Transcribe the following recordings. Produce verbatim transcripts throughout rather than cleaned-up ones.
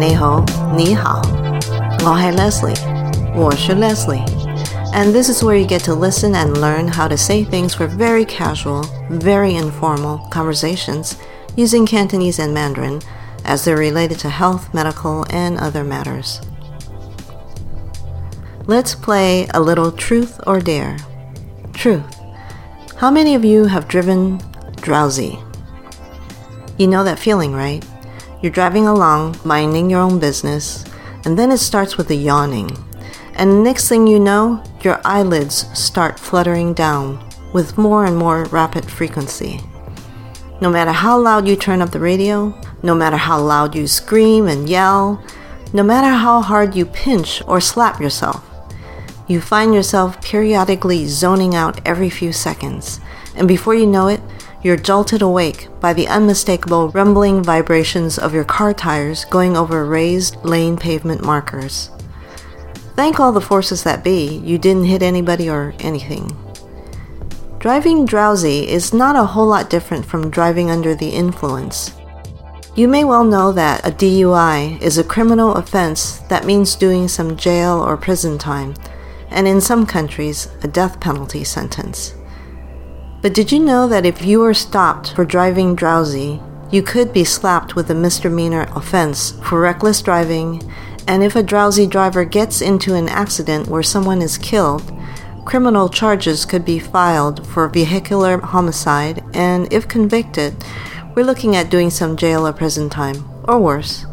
你好，你好，我係 Leslie， 我是 Leslie, and this is where you get to listen and learn how to say things for very casual, very informal conversations using Cantonese and Mandarin as they're related to health, medical, and other matters. Let's play a little truth or dare. Truth. How many of you have driven drowsy? You know that feeling, right? You're driving along, minding your own business, and then it starts with a yawning. And the next thing you know, your eyelids start fluttering down with more and more rapid frequency. No matter how loud you turn up the radio, no matter how loud you scream and yell, no matter how hard you pinch or slap yourself, you find yourself periodically zoning out every few seconds. And before you know it, you're jolted awake by the unmistakable rumbling vibrations of your car tires going over raised lane pavement markers. Thank all the forces that be, you didn't hit anybody or anything. Driving drowsy is not a whole lot different from driving under the influence. You may well know that a D U I is a criminal offense that means doing some jail or prison time, and in some countries, a death penalty sentence. But did you know that if you were stopped for driving drowsy, you could be slapped with a misdemeanor offense for reckless driving, and if a drowsy driver gets into an accident where someone is killed, criminal charges could be filed for vehicular homicide, and if convicted, we're looking at doing some jail or prison time, or worse.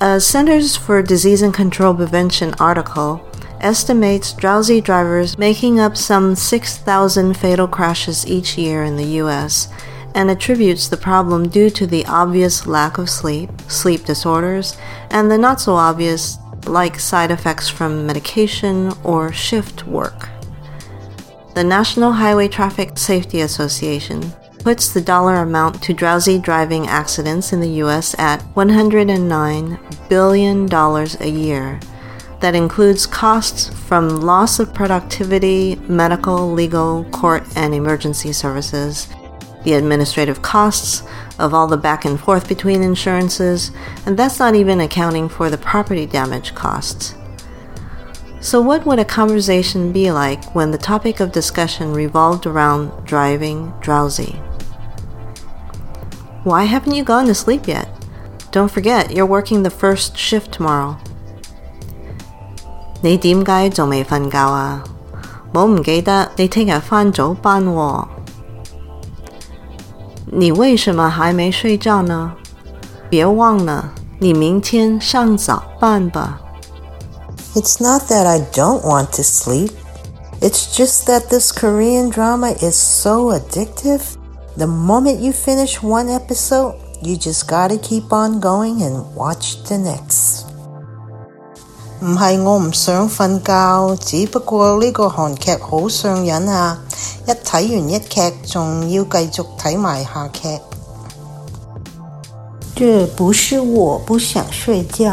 A Centers for Disease and Control Prevention article estimates drowsy drivers making up some six thousand fatal crashes each year in the U S and attributes the problem due to the obvious lack of sleep, sleep disorders, and the not-so-obvious like side effects from medication or shift work. The National Highway Traffic Safety Association puts the dollar amount to drowsy driving accidents in the U S at one hundred nine billion dollars a year. That includes costs from loss of productivity, medical, legal, court, and emergency services, the administrative costs of all the back and forth between insurances, and that's not even accounting for the property damage costs. So what would a conversation be like when the topic of discussion revolved around driving drowsy? Why haven't you gone to sleep yet? Don't forget, you're working the first shift tomorrow. 你點解仲未瞓覺呀？冇唔記得你聽日返早班喎。你為什麼還沒睡覺呢？別忘了，你明天上早班吧。It's not that I don't want to sleep. It's just that this Korean drama is so addictive. The moment you finish one episode, you just gotta keep on going and watch the next.唔係我唔想瞓覺，只不過呢個韓劇好上癮啊！一睇完一劇，仲要繼續睇埋下劇。這不是我不想睡覺，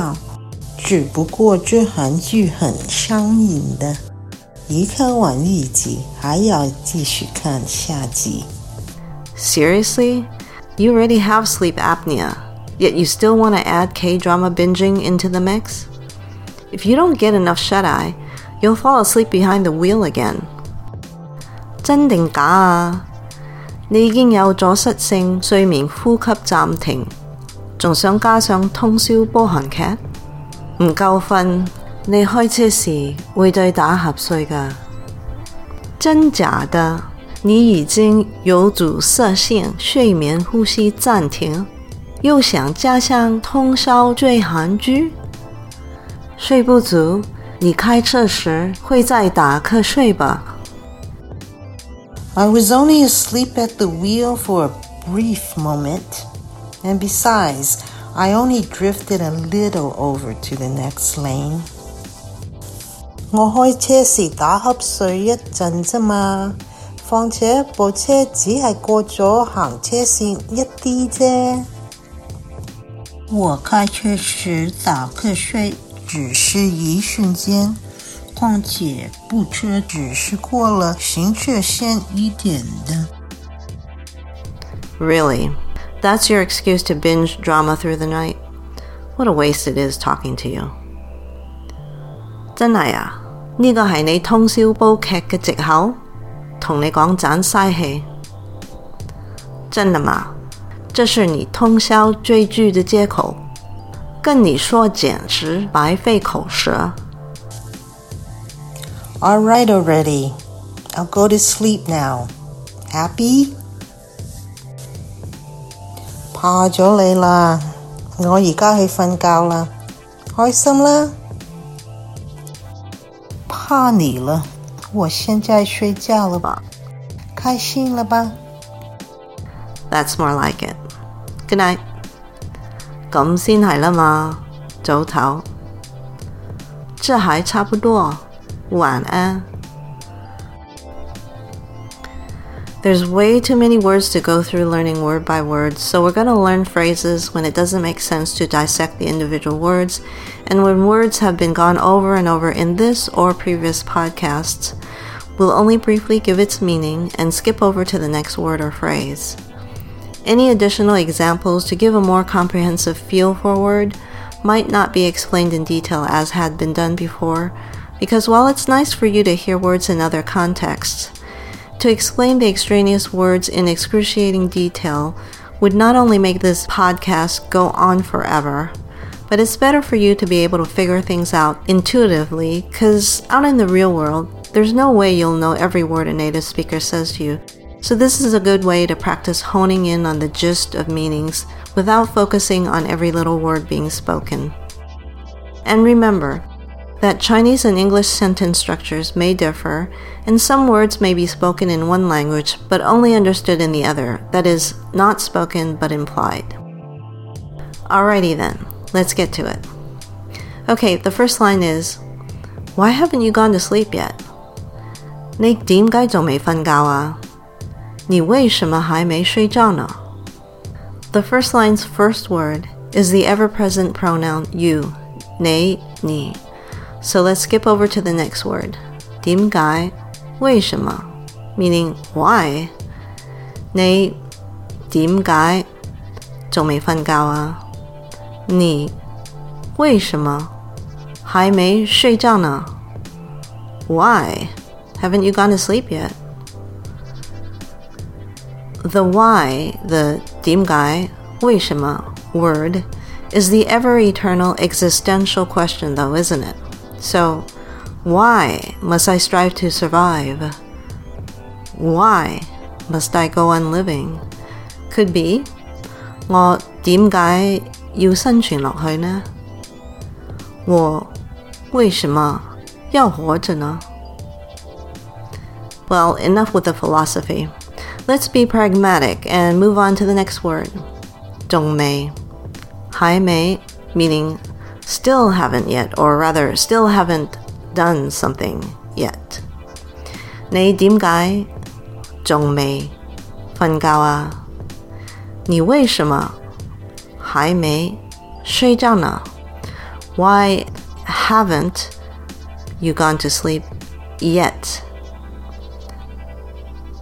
只不過這韓劇很上癮的。一看完一集，還要繼續看下集。Seriously? You already have sleep apnea, yet you still want to add K-drama binging into the mix?If you don't get enough shut-eye, you'll fall asleep behind the wheel again. 真定假啊？你已經有阻塞性睡眠呼吸暫停，仲想加上通宵煲韓劇？唔夠瞓，你開車時會對打瞌睡㗎。真假的？你已經有阻塞性睡眠呼吸暫停，又想加上通宵追韓劇？睡不足，你开车时会再打瞌睡吧。I was only asleep at the wheel for a brief moment, and besides, I only drifted a little over to the next lane. 我开车时打瞌睡一阵咋嘛，况且部车只系过咗行车线一啲啫。我开车时打瞌睡。只是一瞬间，况且部车只是过了行车线一点的。Really? That's your excuse to binge drama through the night? What a waste it is talking to you. 真係呀？呢個係你通宵煲劇嘅藉口？同你講盞嘥氣。真的嗎？這是你通宵追劇的借口。跟你說簡直白費口舌。All right already. I'll go to sleep now. Happy? 怕咗你啦，我而家去瞓覺啦，開心啦。怕你了，我現在睡覺了吧，開心了吧。That's more like it. Good night. 咁先係啦嘛，早唞。這還差不多，晚安。There's way too many words to go through learning word by word, so we're going to learn phrases when it doesn't make sense to dissect the individual words, and when words have been gone over and over in this or previous podcasts, we'll only briefly give its meaning and skip over to the next word or phrase. Any additional examples to give a more comprehensive feel for a word might not be explained in detail as had been done before, because while it's nice for you to hear words in other contexts, to explain the extraneous words in excruciating detail would not only make this podcast go on forever, but it's better for you to be able to figure things out intuitively, because out in the real world, there's no way you'll know every word a native speaker says to you. So this is a good way to practice honing in on the gist of meanings without focusing on every little word being spoken. And remember, that Chinese and English sentence structures may differ, and some words may be spoken in one language but only understood in the other, that is, not spoken but implied. Alrighty then, let's get to it. Okay, the first line is, why haven't you gone to sleep yet? 你點解仲未瞓覺啊？你為什麼還沒睡覺呢？ The first line's first word is the ever-present pronoun you, 你, 你. So let's skip over to the next word. 點解？為什麼？ Meaning why? 你點解仲未瞓覺啊？你為什麼還沒睡覺呢？ Why haven't you gone to sleep yet? The why, the 點解為什麼 word is the ever-eternal existential question though, isn't it? So, why must I strive to survive? Why must I go on living? Could be, 我點解要生存落去呢？我為什麼要活著呢？ Well, enough with the philosophy. Let's be pragmatic and move on to the next word. 仲未，還沒 meaning still haven't yet, or rather, still haven't done something yet. 你點解仲未瞓覺啊？你為什麼還沒睡覺呢？ Why haven't you gone to sleep yet?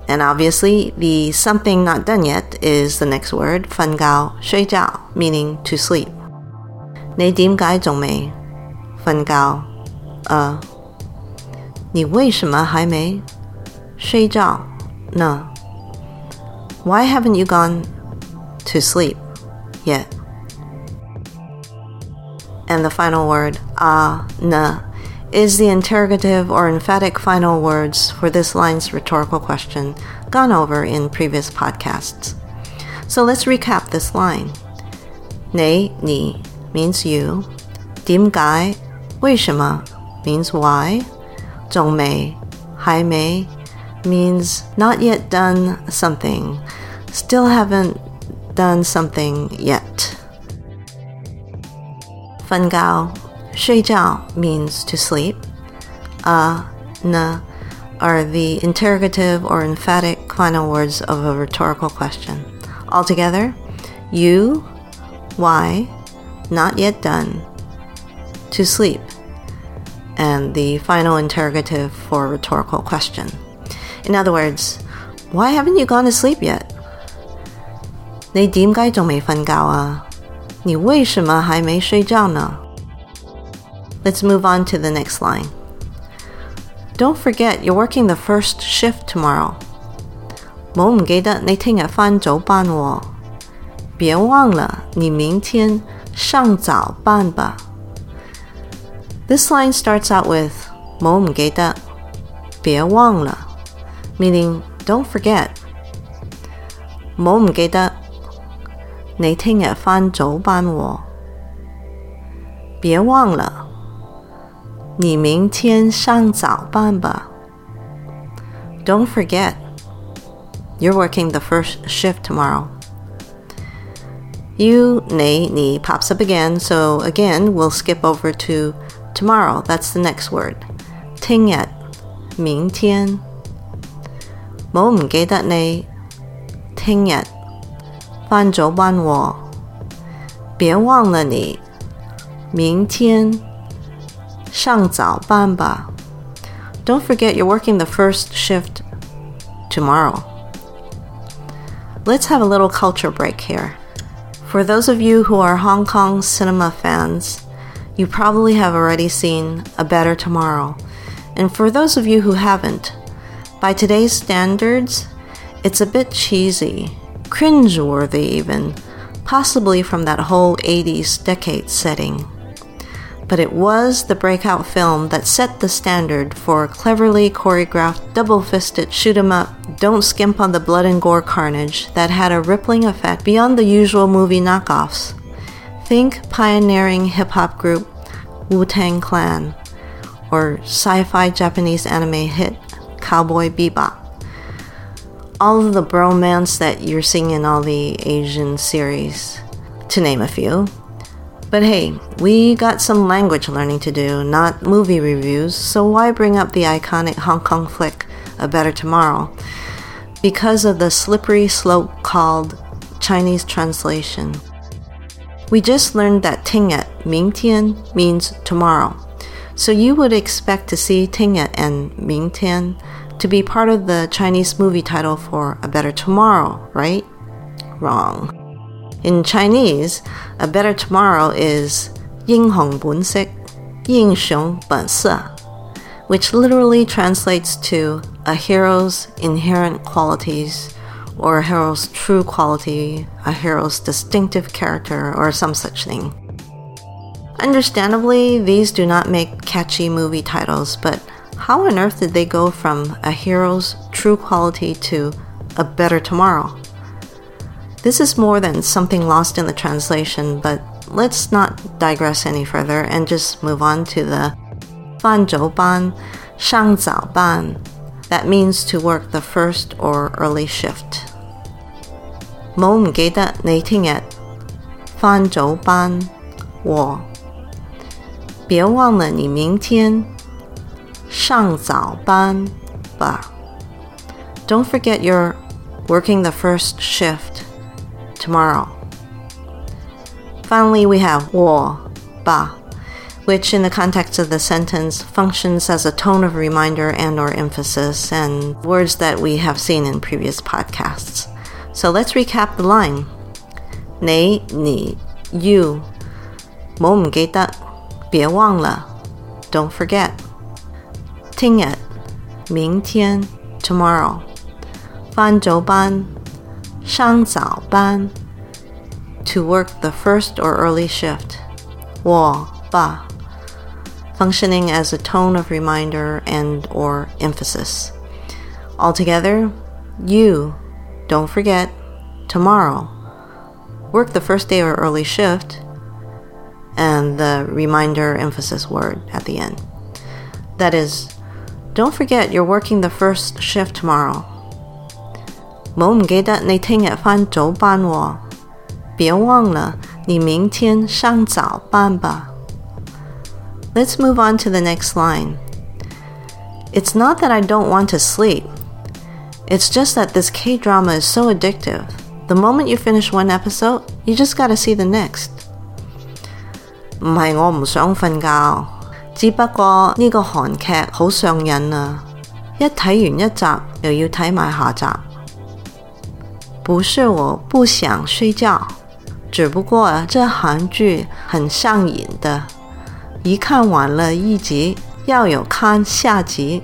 And obviously, the something not done yet is the next word, 瞓覺，睡覺 meaning to sleep. 你點解仲未瞓覺啊？你為什麼還沒睡覺呢？ Why haven't you gone to sleep yet? And the final word, ah, na, is the interrogative or emphatic final words for this line's rhetorical question gone over in previous podcasts. So let's recap this line. 你你means you. 點解？為什麼 means why. 仲未，還沒 means not yet done something. Still haven't done something yet. 瞓覺，睡覺 means to sleep. Ah, na are the interrogative or emphatic final words of a rhetorical question. Altogether, you, why, not yet done, to sleep, and the final interrogative for a rhetorical question. In other words, why haven't you gone to sleep yet? 你點解仲未瞓覺啊？你为什么还没睡觉呢? Let's move on to the next line. Don't forget you're working the first shift tomorrow. 我唔記得你聽日返早班喎。別忘了你明天上早班吧。This line starts out with 我唔記得別忘了 meaning don't forget. 我唔記得你聽日返早班喎。別忘了你明天上早班吧 Don't forget You're working the first shift tomorrow You, nay, ni pops up again So again, we'll skip over to tomorrow That's the next word 聽日明天我唔記得你聽日返早班喎別忘了你明天上早班吧 Don't forget you're working the first shift tomorrow. Let's have a little culture break here. For those of you who are Hong Kong cinema fans, you probably have already seen A Better Tomorrow. And for those of you who haven't, by today's standards, it's a bit cheesy, cringeworthy even, possibly from that whole eighties decade setting.But it was the breakout film that set the standard for cleverly choreographed, double-fisted shoot-em-up, don't skimp on the blood and gore carnage that had a rippling effect beyond the usual movie knockoffs. Think pioneering hip-hop group Wu-Tang Clan, or sci-fi Japanese anime hit Cowboy Bebop. All of the bromance that you're seeing in all the Asian series, to name a few.But hey, we got some language learning to do, not movie reviews, so why bring up the iconic Hong Kong flick, A Better Tomorrow, because of the slippery slope called Chinese translation? We just learned that 听日 ming tian means tomorrow, so you would expect to see 听日 and 明天 to be part of the Chinese movie title for A Better Tomorrow, right? Wrong.In Chinese, A Better Tomorrow is 英雄本色, 英雄本色, which literally translates to a hero's inherent qualities or a hero's true quality, a hero's distinctive character, or some such thing. Understandably, these do not make catchy movie titles, but how on earth did they go from a hero's true quality to A Better Tomorrow?This is more than something lost in the translation, but let's not digress any further and just move on to the 饭早班, 上早班. That means to work the first or early shift. 我唔記得你聽日飯早班我別忘了你明天上早班吧 Don't forget you're working the first shift.Tomorrow. Finally, we have 我 ba, which in the context of the sentence functions as a tone of reminder and or emphasis and words that we have seen in previous podcasts. So let's recap the line. 你你 you 我唔記得別忘了 Don't forget. 聽日明天 tomorrow. 翻早班上早班 to work the first or early shift 我吧 functioning as a tone of reminder and or emphasis. Altogether, you, don't forget, tomorrow, work the first day or early shift, and the reminder emphasis word at the end. That is, don't forget you're working the first shift tomorrow.我唔記得你聽日返早班喎，別忘了你明天上早班吧。Let's move on to the next line. It's not that I don't want to sleep. It's just that this K-drama is so addictive. The moment you finish one episode, you just gotta see the next. 唔係我唔想瞓覺，只不過呢個韓劇好上癮啊，一睇完一集又要睇埋下集。不是我不想睡覺，只不过啊，这韩剧很上瘾的，一看完了一集，要有看下集。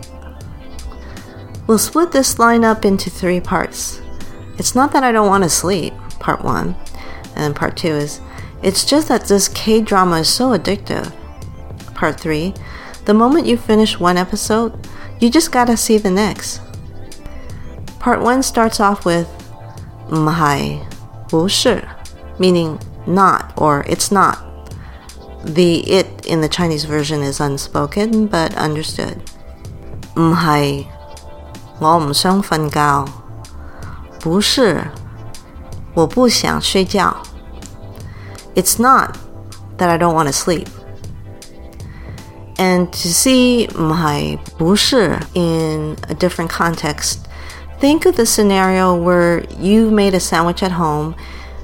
We'll split this line up into three parts. It's not that I don't want to sleep, part one. And part two is, it's just that this K-drama is so addictive. Part three, the moment you finish one episode, you just gotta see the next. Part one starts off with 唔係, 不是, meaning not or it's not. The it in the Chinese version is unspoken but understood. 唔係, 我唔想瞓覺。不是, 我不想睡覺。It's not that I don't want to sleep. And to see 唔係, 不是 in a different context, think of the scenario where you made a sandwich at home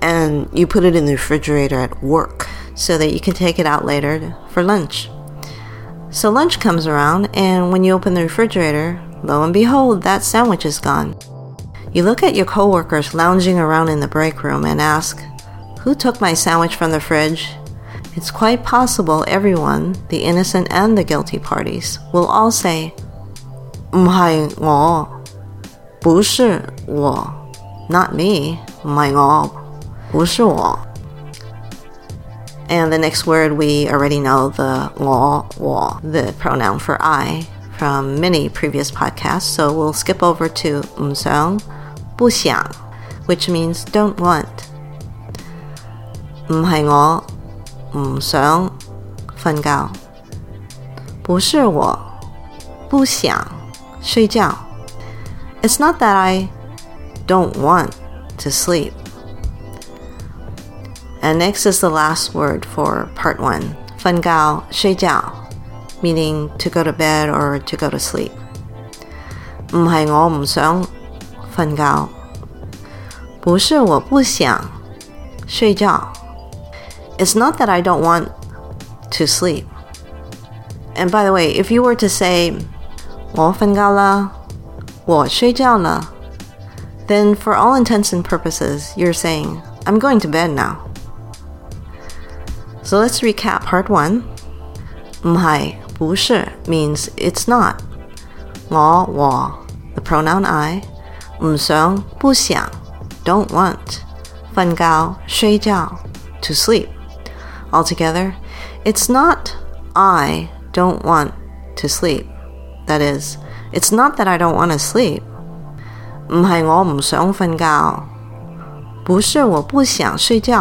and you put it in the refrigerator at work so that you can take it out later for lunch. So lunch comes around, and when you open the refrigerator, lo and behold, that sandwich is gone. You look at your coworkers lounging around in the break room and ask, "Who took my sandwich from the fridge?" It's quite possible everyone, the innocent and the guilty parties, will all say, 唔係我不是我 not me, 唔係我不是我 And the next word we already know, the 我我 the pronoun for I from many previous podcasts, so we'll skip over to 唔想不想 which means don't want. 唔係我唔想瞓覺不是我不想睡覺It's not that I don't want to sleep. And next is the last word for part one, 瞓覺睡覺, meaning to go to bed or to go to sleep. 唔係我唔想瞓覺，不是我不想睡覺。It's not that I don't want to sleep. And by the way, if you were to say 我瞓覺啦我睡覺了 Then for all intents and purposes, you're saying, I'm going to bed now. So let's recap part one. 唔係不是 means it's not. 我我 the pronoun I. 唔想不想 don't want. 瞓覺睡覺 to sleep. Altogether, it's not I don't want to sleep. That is,It's not that I don't want to sleep. 唔係我唔想瞓覺，不是我不想睡覺。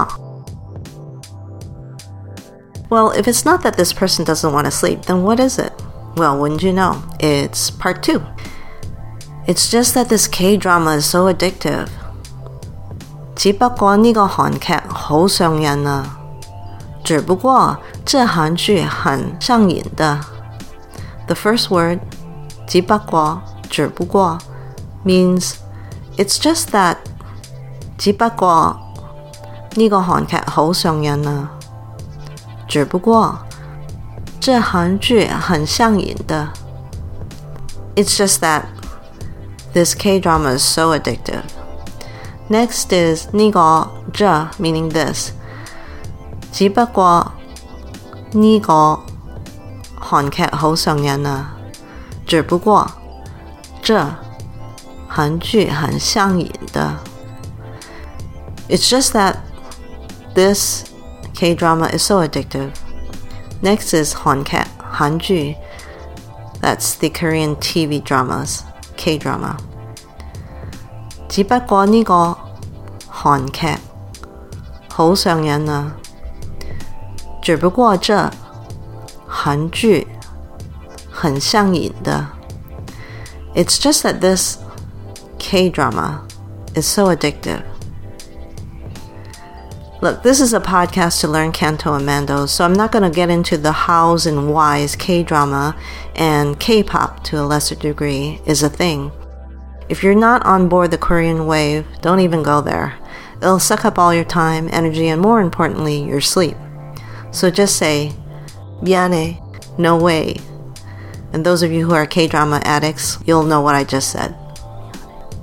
Well, if it's not that this person doesn't want to sleep, then what is it? Well, wouldn't you know? It's part two. It's just that this K-drama is so addictive. 只不過呢個韓劇好上癮啊。只不過這韓劇很上癮的。The first word.只不過, 只不過 means it's just that 只不過呢個韓劇好上癮啊只不過這韓劇很上癮的 It's just that this K-drama is so addictive. Next is 呢個這 meaning this 只不過呢個韓劇好上癮啊只不過這韓劇很上癮的 It's just that this K-drama is so addictive. Next is 韓劇韓劇 That's the Korean T V dramas, K-drama. 只不過呢個韓劇好上癮啊只不過這韓劇很上癮的 It's just that this K-drama is so addictive. Look, this is a podcast to learn Canto and Mando, so I'm not going to get into the hows and whys K-drama and K-pop to a lesser degree is a thing. If you're not on board the Korean wave, don't even go there. It'll suck up all your time, energy, and more importantly, your sleep. So just say, 미안해, no way.And those of you who are K-drama addicts, you'll know what I just said.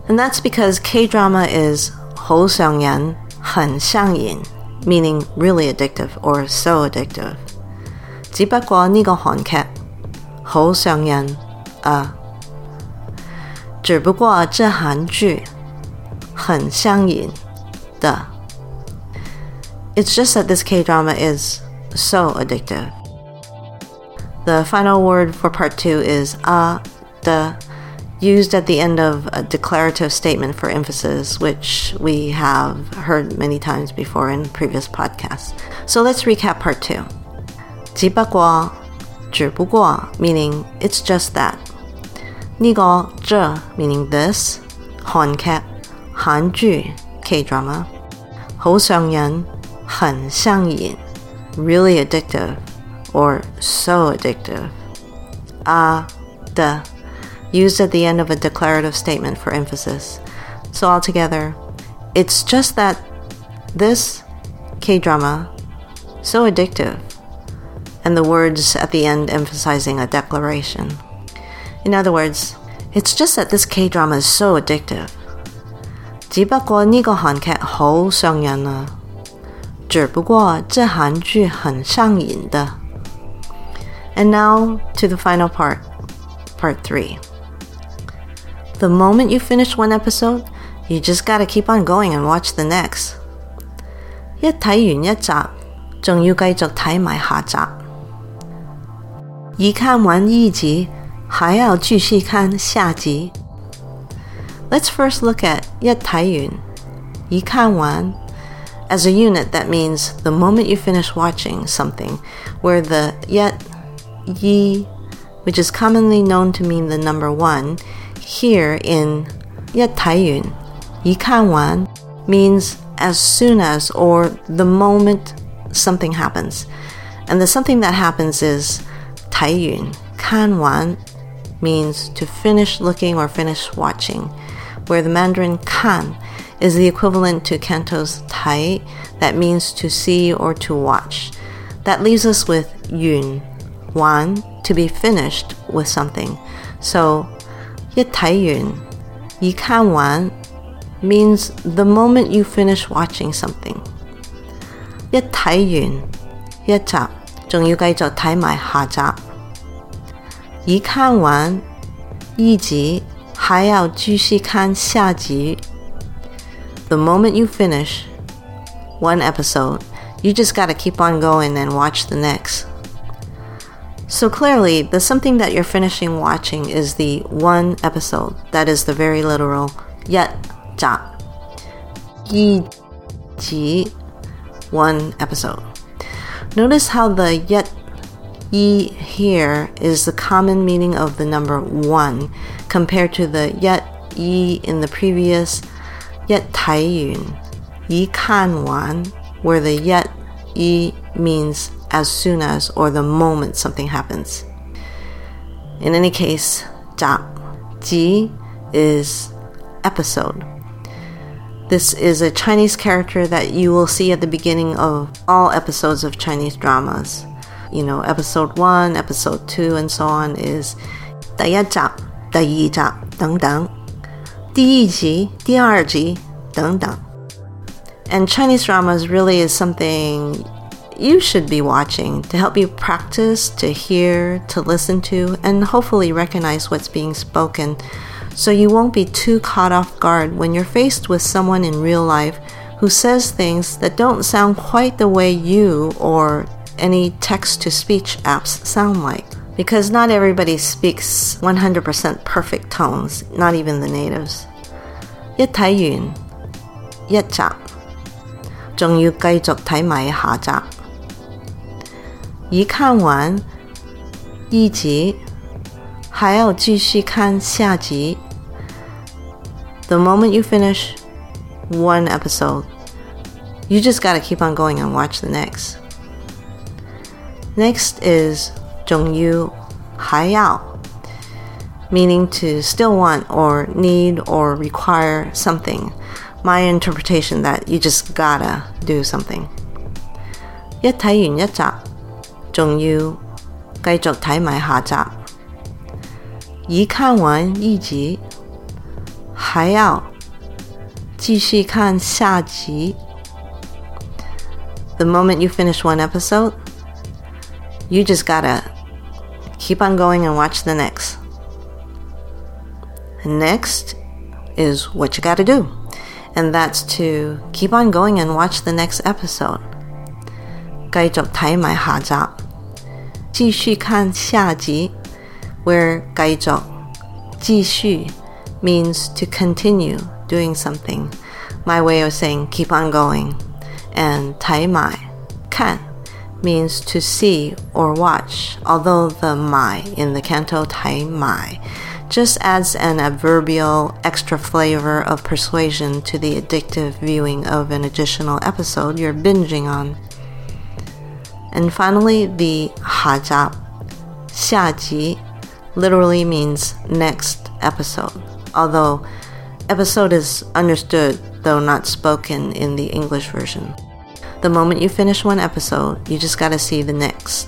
And that's because K-drama is 好上癮, 很上癮, meaning really addictive or so addictive. 只不過呢個韓劇好上癮啊，只不過這韓劇很上癮的。It's just that this K-drama is so addictive. The final word for part two is a, de, used at the end of a declarative statement for emphasis, which we have heard many times before in previous podcasts. So let's recap part two. 只不過, 只不過, meaning it's just that. 呢個這 meaning this, 韓劇韓劇 K-drama 好上癮很上癮 really addictive or so addictive. Ah, the used at the end of a declarative statement for emphasis. So altogether, it's just that this K-drama so addictive, and the words at the end emphasizing a declaration. In other words, it's just that this K-drama is so addictive. 只不過呢個韓劇好上癮啊，只不過這韓劇很上癮的。And now to the final part, part three. The moment you finish one episode, you just gotta keep on going and watch the next. 一睇完一集，仲要繼續睇埋下集。一看完一集，還要繼續看下集。Let's first look at 一睇完，一看完 as a unit. That means the moment you finish watching something, where the yet yi, which is commonly known to mean the number one, here in 一睇完一看完 means as soon as or the moment something happens. And the something that happens is 睇完看完 means to finish looking or finish watching, where the Mandarin kan is the equivalent to Canto's tai, that means to see or to watch. That leaves us with yun wan, to be finished with something. So, 一睇完一看完 means the moment you finish watching something. 一睇完一集仲要繼續睇埋下集。一看完一集還要繼續看下集。The moment you finish one episode, you just gotta keep on going and watch the next. So clearly, the something that you're finishing watching is the one episode. That is the very literal 一集一集 one episode. Notice how the 一 yi here is the common meaning of the number one, compared to the 一 yi in the previous 一睇完一看完 where the 一 yi means as soon as or the moment something happens. In any case, 集 is episode. This is a Chinese character that you will see at the beginning of all episodes of Chinese dramas. You know, episode one, episode two, and so on is 第一集、第二集等等，第一集、第二集等等。And Chinese dramas really is something you should be watching to help you practice, to hear, to listen to, and hopefully recognize what's being spoken, so you won't be too caught off guard when you're faced with someone in real life who says things that don't sound quite the way you or any text-to-speech apps sound like. Because not everybody speaks one hundred percent perfect tones, not even the natives. 一睇完一集仲要繼續睇埋下集。一看完一集還要繼續看下集。The moment you finish one episode, you just gotta keep on going and watch the next. Next is 仲要還要 meaning to still want or need or require something. My interpretation that you just gotta do something. 一睇完一集仲要繼續睇埋下集。一看完一集還要繼續看下集。the moment you finish one episode, you just gotta keep on going and watch the next. Next is what you gotta do, and that's to keep on going and watch the next episode. 继续看下集, where 继续 means to continue doing something. My way of saying keep on going. And 台买, 看 means to see or watch, although the mai in the Canto 台买 just adds an adverbial extra flavor of persuasion to the addictive viewing of an additional episode you're binging on. And finally, the 下集, 下集 literally means next episode, although episode is understood, though not spoken in the English version. The moment you finish one episode, you just gotta see the next.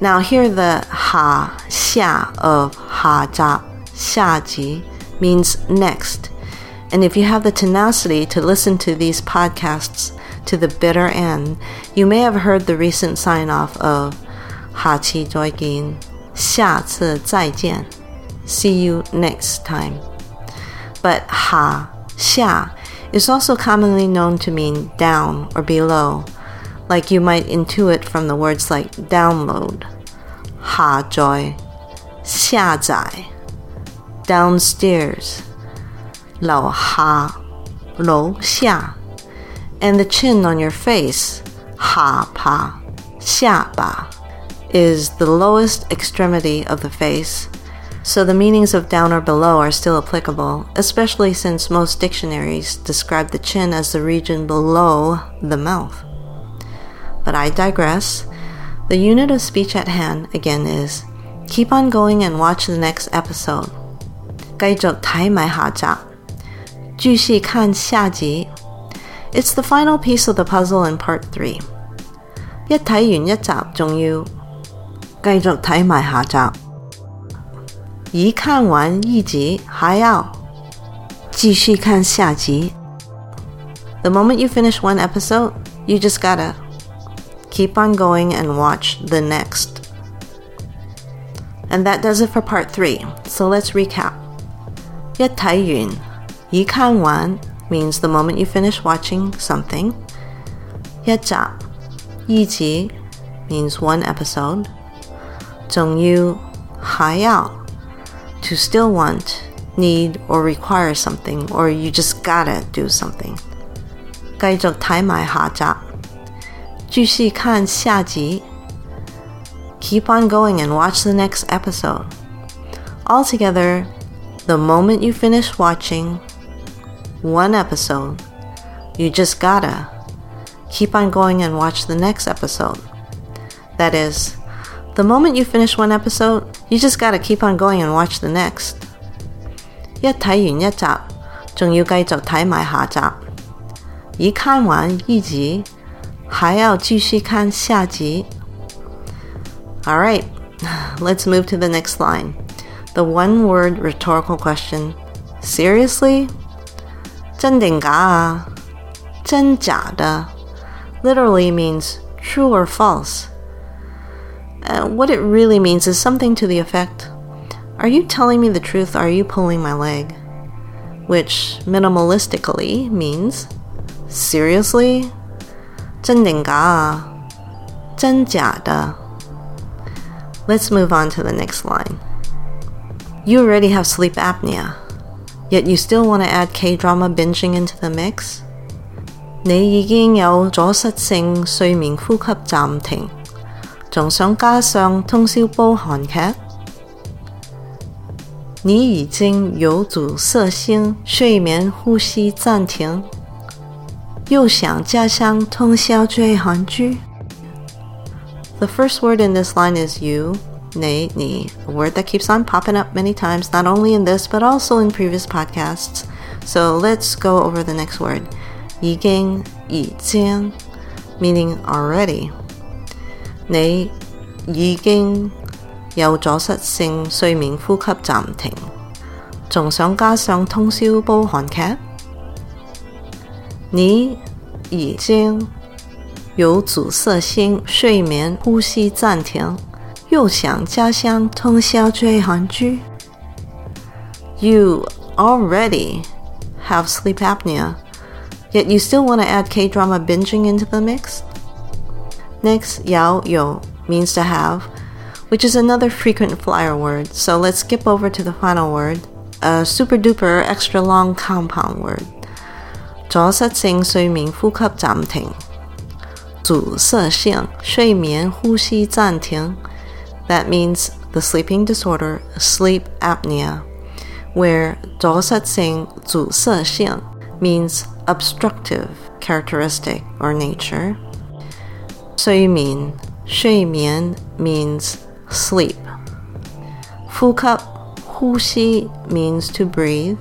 Now here the ha, xia of ha ja, xia ji means next. And if you have the tenacity to listen to these podcasts to the bitter end, you may have heard the recent sign-off of ha qi zoi gin, xia ci zai jian, see you next time. But ha, xia is also commonly known to mean down or below, like you might intuit from the words like download, ha joy, xia zai, downstairs, lao ha, lo xia, and the chin on your face, ha pa, xia ba, is the lowest extremity of the face. So the meanings of down or below are still applicable, especially since most dictionaries describe the chin as the region below the mouth. But I digress. The unit of speech at hand, again, is keep on going and watch the next episode. 继续看下集, 继续看下集. It's the final piece of the puzzle in part three. 一睇完一集仲要继续睇埋下集。 一看完一集还要继续看下集. The moment you finish one episode, you just gotta keep on going and watch the next. And that does it for part three. So let's recap. 一睇完, 一看完 means the moment you finish watching something. 一集, 一集 means one episode. 仲要还要 to still want, need, or require something, or you just gotta do something. 继续睇埋下集, 继续看下集, keep on going and watch the next episode. Altogether, the moment you finish watching one episode, you just gotta keep on going and watch the next episode. That is, the moment you finish one episode, you just gotta keep on going and watch the next. 一睇完一集,仲要繼續睇埋下集。 一看完一集,還要繼續看下集。 Alright, let's move to the next line. The one word rhetorical question. Seriously? 真定假啊? 真假的? Literally means true or false. Uh, what it really means is something to the effect, are you telling me the truth, are you pulling my leg? Which minimalistically means, seriously? 真定假啊? 真假的? Let's move on to the next line. You already have sleep apnea, yet you still want to add K-drama binging into the mix? 你已經有阻塞性睡眠呼吸暫停 仲想加上通宵煲韓劇？你已經有阻塞性睡眠呼吸暫停，又想加上通宵追韓劇？ The first word in this line is you, 你, 你, a word that keeps on popping up many times, not only in this, but also in previous podcasts. So let's go over the next word. 已經, 已經, meaning already. 你已經有阻塞性睡眠呼吸暫停 仲想加上通宵煲韓劇 你已經有阻塞性睡眠呼吸暂停，又想家乡通宵追韩剧。You already have sleep apnea, yet you still want to add K-drama binging into the mix? Next, yao yo means to have, which is another frequent flyer word, so let's skip over to the final word, a super duper extra long compound word. 阻塞性睡眠呼吸暂停，阻塞性睡眠呼吸暂停。That means the sleeping disorder, sleep apnea, where 阻塞性阻塞性 means obstructive characteristic or nature. 睡眠睡眠 means sleep. 呼吸呼吸 means to breathe.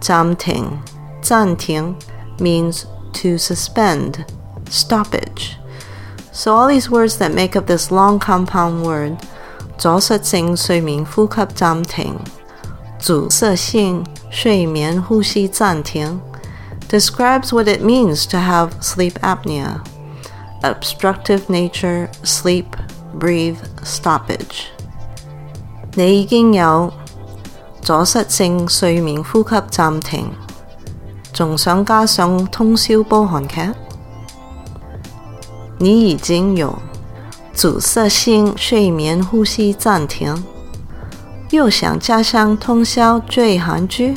暂停暂停 means to suspend, stoppage. So all these words that make up this long compound word, 阻塞性睡眠呼吸暂停，阻塞性睡眠呼吸暂停 describes what it means to have sleep apnea, obstructive nature, sleep, breathe, stoppage. 你已經有阻塞性睡眠呼吸暫停，仲想加上通宵煲韓劇？你已經有阻塞性睡眠呼吸暫停，又想加上通宵追韓劇？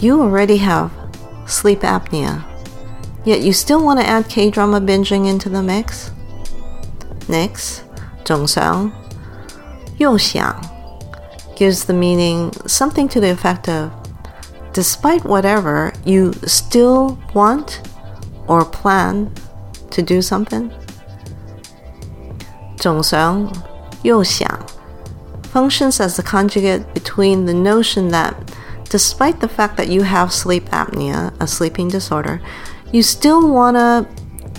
You already have sleep apnea, yet you still want to add K-drama binging into the mix? Next, 仲想又想 gives the meaning something to the effect of despite whatever, you still want or plan to do something. 总想又想 functions as the conjugate between the notion that despite the fact that you have sleep apnea, a sleeping disorder, you still want to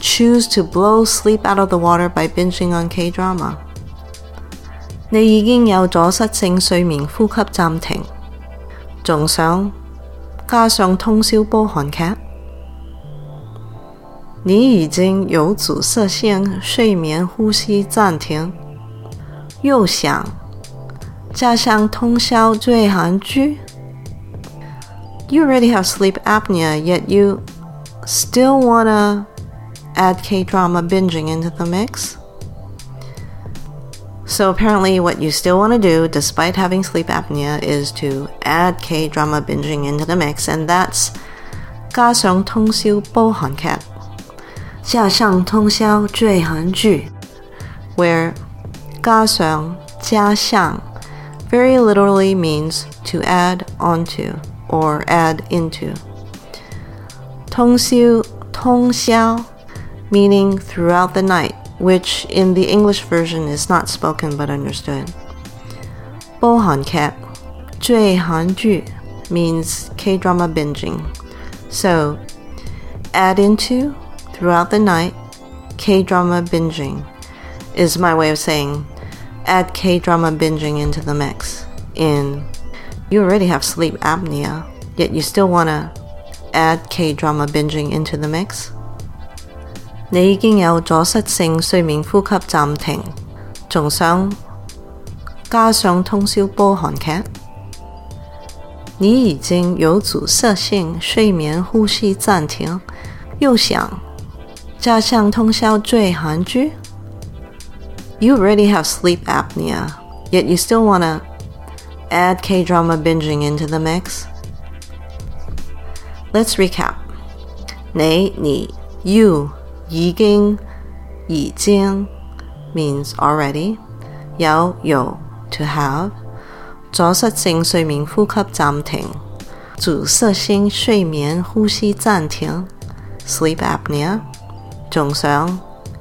choose to blow sleep out of the water by binging on K-drama. 你已經有阻塞性睡眠呼吸暫停，仲想加上通宵煲韓劇？你已經有阻塞性睡眠呼吸暫停，又想加上通宵追韓劇？ You already have sleep apnea, yet you still want to add K-drama binging into the mix? So apparently what you still want to do despite having sleep apnea is to add K-drama binging into the mix, and that's 加上通宵煲韓劇，加上通宵追韓劇， where 加上加上 very literally means to add onto or add into. 通宵通宵 meaning throughout the night, which in the English version is not spoken but understood. 煲韓劇追韓劇 means K-drama binging. So, add into throughout the night, K-drama binging is my way of saying add K-drama binging into the mix. In you already have sleep apnea, yet you still want to add K-drama binging into the mix. 你已經有阻塞性睡眠呼吸暫停，仲想加上通宵煲韓劇？你已經有阻塞性睡眠呼吸暫停，又想加上通宵追韓劇？ You already have sleep apnea, yet you still want to add K-drama binging into the mix? Let's recap. 你你 you 已經已經 means already. 有有 to have. 阻塞性睡眠呼吸暫停，阻塞性睡眠呼吸暫停 sleep apnea. 仲想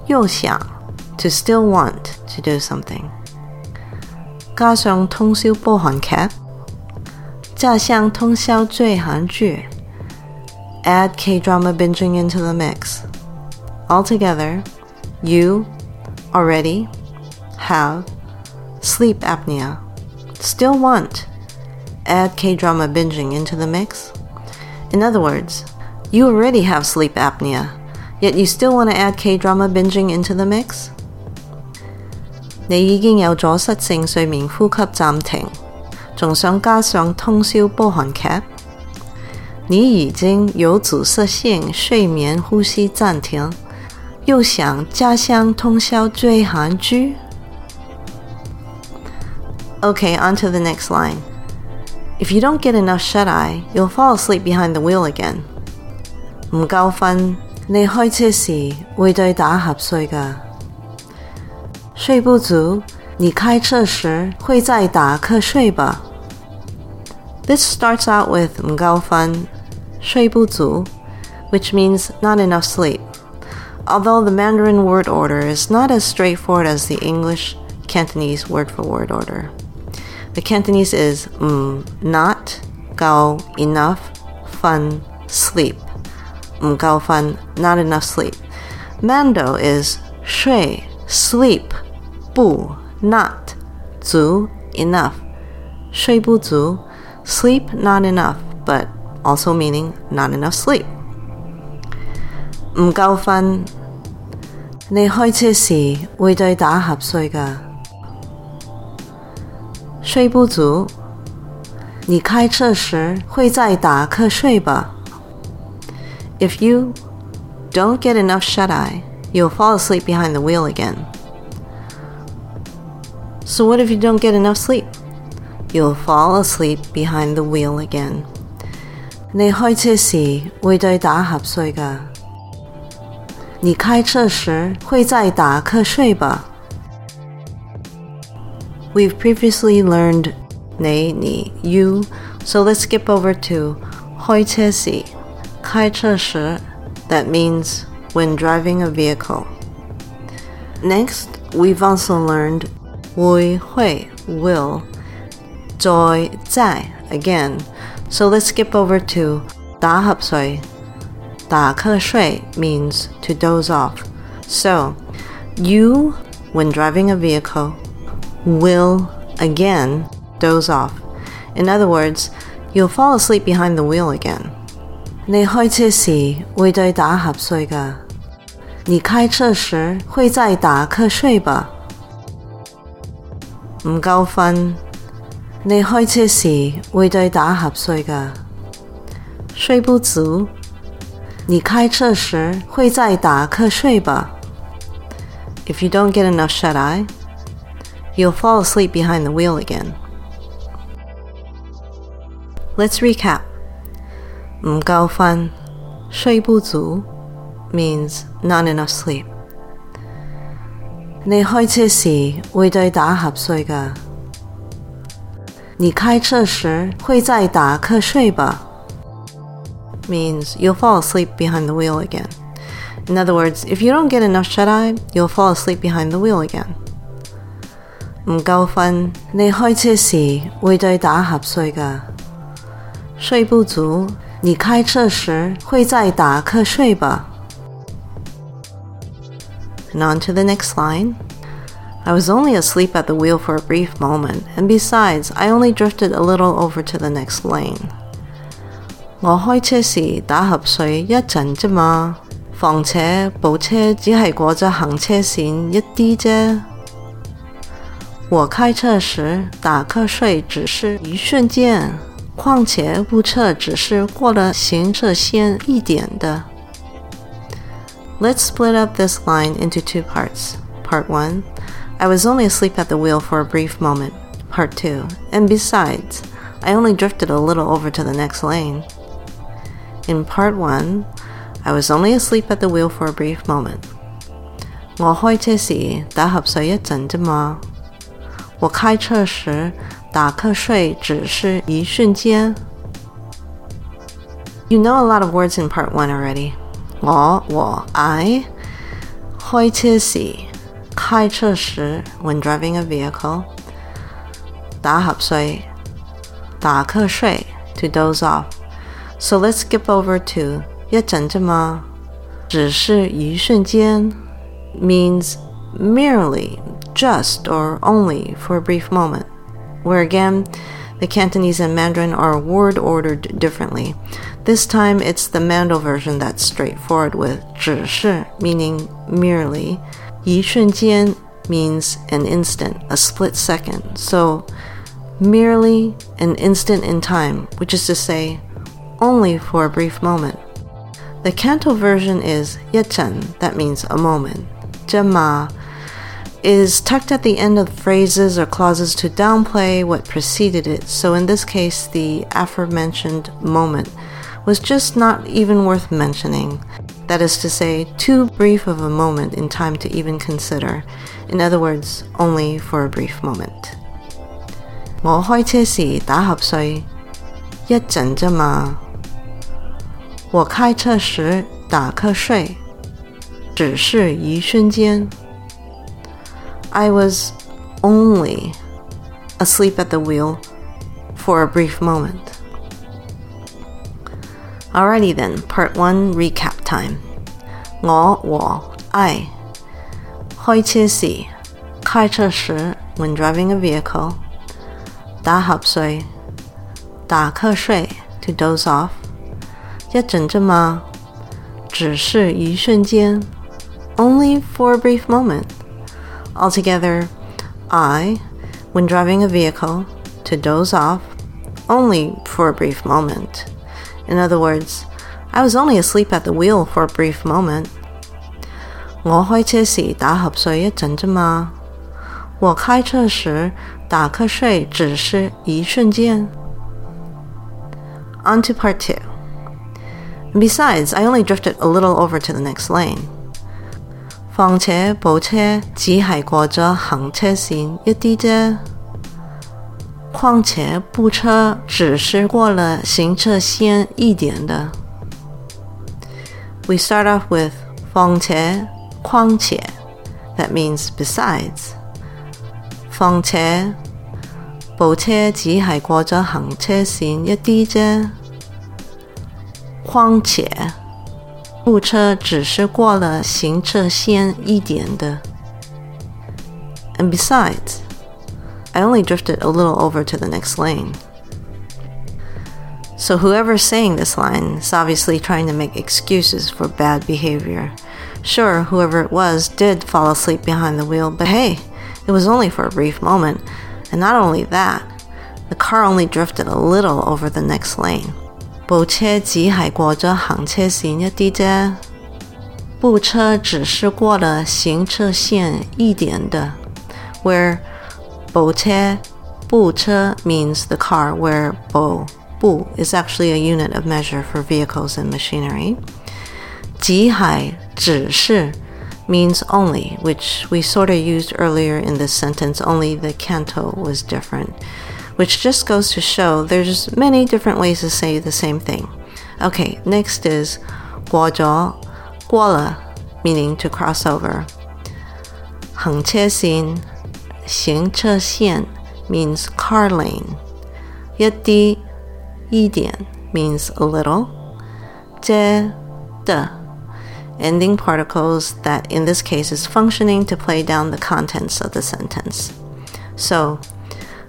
又想 to still want to do something. 加上通宵煲韓劇，加上通宵追韓劇 add K-drama binging into the mix. Altogether, you already have sleep apnea, still want add K-drama binging into the mix. In other words, you already have sleep apnea, Yet you still want to add K-drama binging into the mix? 你已經有阻塞性睡眠呼吸暫停，仲想加上通宵煲韓劇？你已經有阻塞性睡眠呼吸暫停，又想加上通宵追韓劇？ Okay, on to the next line. If you don't get enough shut-eye, you'll fall asleep behind the wheel again. 唔夠瞓，你開車時會對打瞌睡㗎。睡不足，你开车时会再打瞌睡吧。This starts out with 唔夠瞓，睡不足, which means not enough sleep. Although the Mandarin word order is not as straightforward as the English Cantonese word for word order. The Cantonese is 唔 not 夠 enough 瞓 sleep. 唔夠瞓 not enough sleep. Mando is 睡 sleep. 不 not 足 enough 睡不足 sleep not enough but also meaning not enough sleep 唔夠瞓你開車時會對打瞌睡㗎睡不足你開車時會再打瞌睡吧 If you don't get enough shut-eye you'll fall asleep behind the wheel again So what if you don't get enough sleep? You'll fall asleep behind the wheel again. 你開車時會對打瞌睡㗎。你開車時會再打瞌睡吧。We've previously learned 你你 you, so let's skip over to 開車時。開車時 that means when driving a vehicle. Next, we've also learned 會會 will 再在 again so let's skip over to 打瞌睡打瞌睡 means to doze off so you when driving a vehicle will again doze off in other words you'll fall asleep behind the wheel again 你開車時會對打瞌睡㗎你開車時會再打瞌睡吧唔夠瞓，你開車時會對打瞌睡㗎。睡不足，你開車時會再打瞌睡吧。If you don't get enough shut-eye, you'll fall asleep behind the wheel again. Let's recap. 唔夠瞓，睡不足 means not enough sleep. 你開車時會對打瞌睡㗎。你開車時會再打瞌睡吧 means you'll fall asleep behind the wheel again. In other words, if you don't get enough shut-eye, you'll fall asleep behind the wheel again. 唔夠瞓，你開車時會對打瞌睡㗎。睡不足，你開車時會再打瞌睡吧。And on to the next line. I was only asleep at the wheel for a brief moment, and besides, I only drifted a little over to the next lane. 我開車時打瞌睡一陣啫嘛，況且部車只係過咗行車線一啲啫。我開車時打瞌睡只是一瞬間，況且部車只是過了行車線一點的。Let's split up this line into two parts. Part one, I was only asleep at the wheel for a brief moment. Part two, and besides, I only drifted a little over to the next lane. In part one, I was only asleep at the wheel for a brief moment. 我開車時打瞌睡一陣啫嘛。我開車時打瞌睡只是一瞬間。You know a lot of words in part one already.我我 I 開車時開車時 when driving a vehicle 打瞌睡打瞌睡 to doze off so let's skip over to 一陣啫嘛只是一瞬間 means merely just or only for a brief moment where again The Cantonese and Mandarin are word-ordered differently. This time, it's the Mando version that's straightforward with 只是, meaning merely. 一瞬间 means an instant, a split second. So, merely an instant in time, which is to say, only for a brief moment. The Canto version is 一阵, that means a moment. 这么 is tucked at the end of phrases or clauses to downplay what preceded it, so in this case, the aforementioned moment was just not even worth mentioning. That is to say, too brief of a moment in time to even consider. In other words, only for a brief moment. 我开车时打瞌睡 一阵咋嘛 我开车时打瞌睡 只是一瞬间 I was only asleep at the wheel for a brief moment. Alrighty then, part one recap time. 我和I 开车时 开车时 when driving a vehicle 打瞌睡 打瞌睡 to doze off 一阵咋嘛 只是一瞬间 only for a brief moment. Altogether, I, when driving a vehicle, to doze off, only for a brief moment. In other words, I was only asleep at the wheel for a brief moment. 我开车时打瞌睡一阵咋嘛 我开车时打瞌睡只是一瞬间 On to part two. Besides, I only drifted a little over to the next lane. 況且部車只係過咗行車線一啲啫 況且部車只是過了行車線一點的 We start off with 況且 況且 That means besides 況且部車只係過咗行車線一啲啫 況且 部车只是过了行车线一点的 And besides, I only drifted a little over to the next lane. So whoever's saying this line is obviously trying to make excuses for bad behavior. Sure, whoever it was did fall asleep behind the wheel, but hey, it was only for a brief moment. And not only that, the car only drifted a little over the next lane. 部车只是过了行车线一点的 部车只是过了行车线一点的 Where 部车 部车 means the car, where 部 部 is actually a unit of measure for vehicles and machinery. 只是 只是 means only, which we sort of used earlier in this sentence, only the Canto was different. Which just goes to show there's many different ways to say the same thing. Okay, next is 过咗, 过了, meaning to cross over. 行车线, 行车线 means car lane. 一啲, 一点 means a little. 这, 的 ending particles that in this case is functioning to play down the contents of the sentence. So,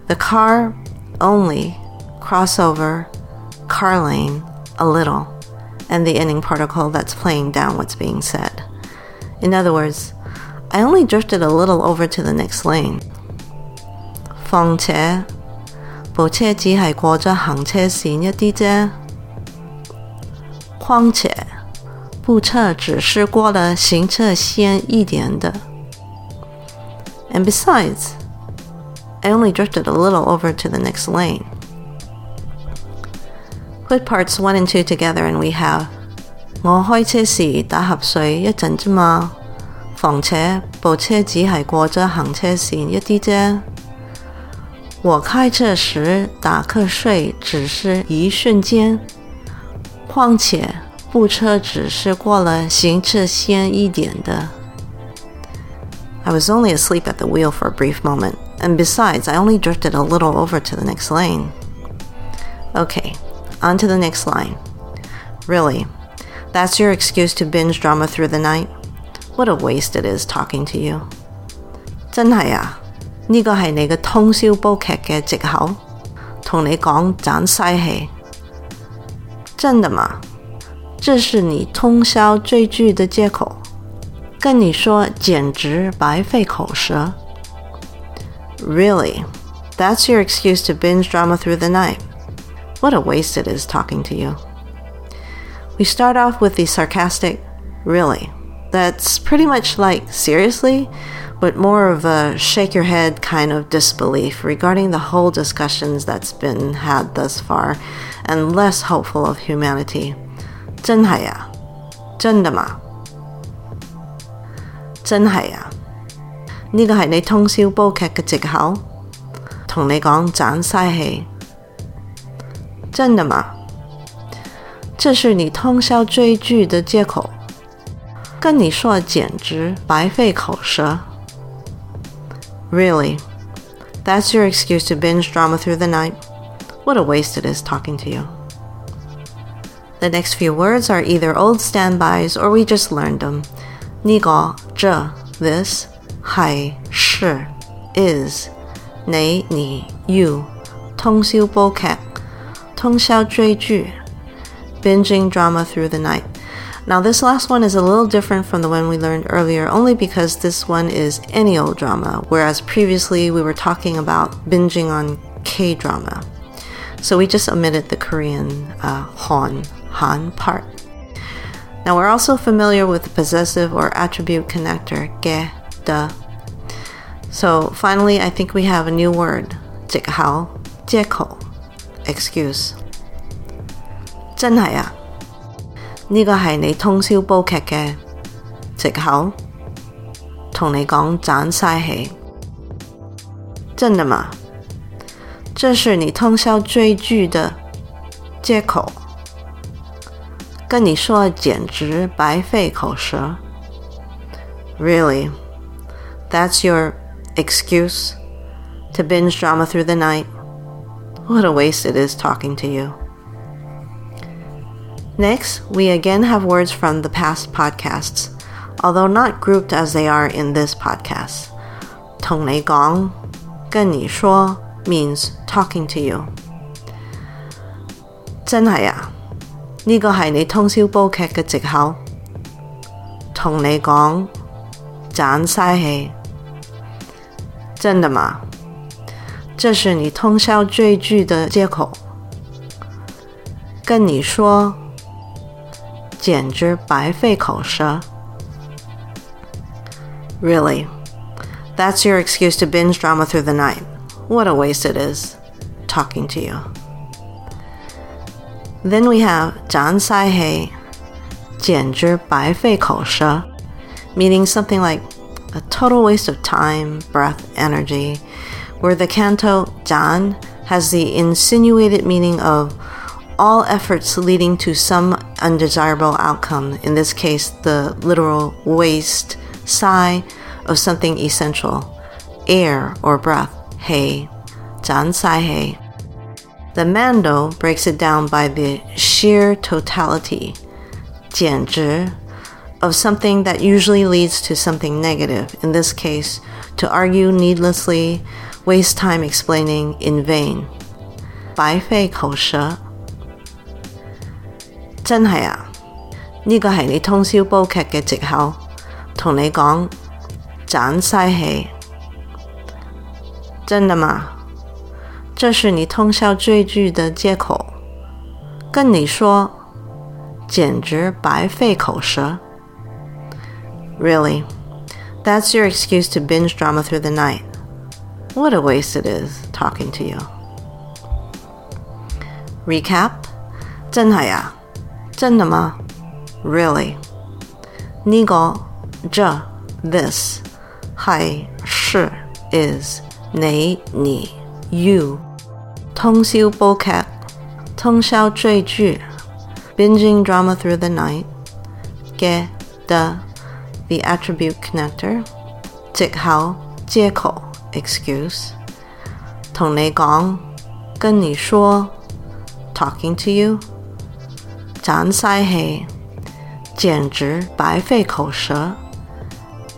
the car only, crossover, car lane, a little, and the ending particle that's playing down what's being said. In other words, I only drifted a little over to the next lane. 況且, 部車只係過咗行車線一啲啫 況且, 部車只是過了行車線一點的 And besides, I only drifted a little over to the next lane. Put parts one and two together and we have 我開車時打瞌睡一陣咋嘛 況且部車只係過咗行車線一啲啫 我開車時打瞌睡只是一瞬間 況且部車只是過了行車線一點的 I was only asleep at the wheel for a brief moment. And besides, I only drifted a little over to the next lane. Okay, on to the next line. Really, that's your excuse to binge drama through the night? What a waste it is talking to you. 真係呀,呢個係你嘅通宵煲劇嘅藉口?同你講盞嘥氣。真的嗎？這是你通宵追劇的借口。跟你說簡直白費口舌。Really? That's your excuse to binge drama through the night. What a waste it is talking to you. We start off with the sarcastic, really. That's pretty much like, seriously? But more of a shake your head kind of disbelief regarding the whole discussions that's been had thus far, and less hopeful of humanity. 真係呀？真的嗎？真係呀？呢個係你通宵煲劇嘅藉口？同你講盞嘥氣。真的嗎？這是你通宵追劇的借口。跟你說簡直白費口舌。Really? That's your excuse to binge drama through the night? What a waste it is talking to you. The next few words are either old standbys or we just learned them. 呢個、這、this, 係、是、is, 你、你、you, 通宵煲劇、通宵追劇 binging drama through the night. Now this last one is a little different from the one we learned earlier, only because this one is any old drama, whereas previously we were talking about binging on K-drama. So we just omitted the Korean uh, Han, Han part. Now we're also familiar with the possessive or attribute connector, ge, de. So finally, I think we have a new word, 藉口, 借口, excuse. 真係呀？呢個係你通宵煲劇嘅藉口，同你講盞嘥氣。真的嗎？這是你通宵追劇的借口。跟你說簡直白費口舌。Really? That's your excuse to binge drama through the night? What a waste it is talking to you.Next, we again have words from the past podcasts, although not grouped as they are in this podcast. 同你講，跟你說 means talking to you. 真係呀？呢個係你通宵煲劇嘅藉口。同你講，盞嘥氣。真的嗎？這是你通宵追劇的借口。跟你說。簡直白費口舌 Really? That's your excuse to binge drama through the night. What a waste it is talking to you. Then we have 盞嘥氣 簡直白費口舌 meaning something like a total waste of time, breath, energy, where the Kanto 盞 has the insinuated meaning of all efforts leading to some undesirable outcome, in this case, the literal waste, sigh, of something essential, air or breath, hei, zan sai hei. The Mando breaks it down by the sheer totality, jian zhi, of something that usually leads to something negative, in this case, to argue needlessly, waste time explaining in vain. Bai fei kou she.真係呀？呢個係你通宵煲劇嘅藉口，同你講盞嘥氣。真的嗎？這是你通宵追劇的借口。跟你說，簡直白費口舌。Really? That's your excuse to binge drama through the night. What a waste it is talking to you. Recap. 真係呀？真的嗎？ Really? 呢個、這、this, 係、是、is, 你、你、you, 通宵煲劇、通宵追劇 binging drama through the night, 嘅、的 the attribute connector, 藉口、借口 excuse, 同你講、跟你說 talking to you,盞嘥氣，簡直白費口舌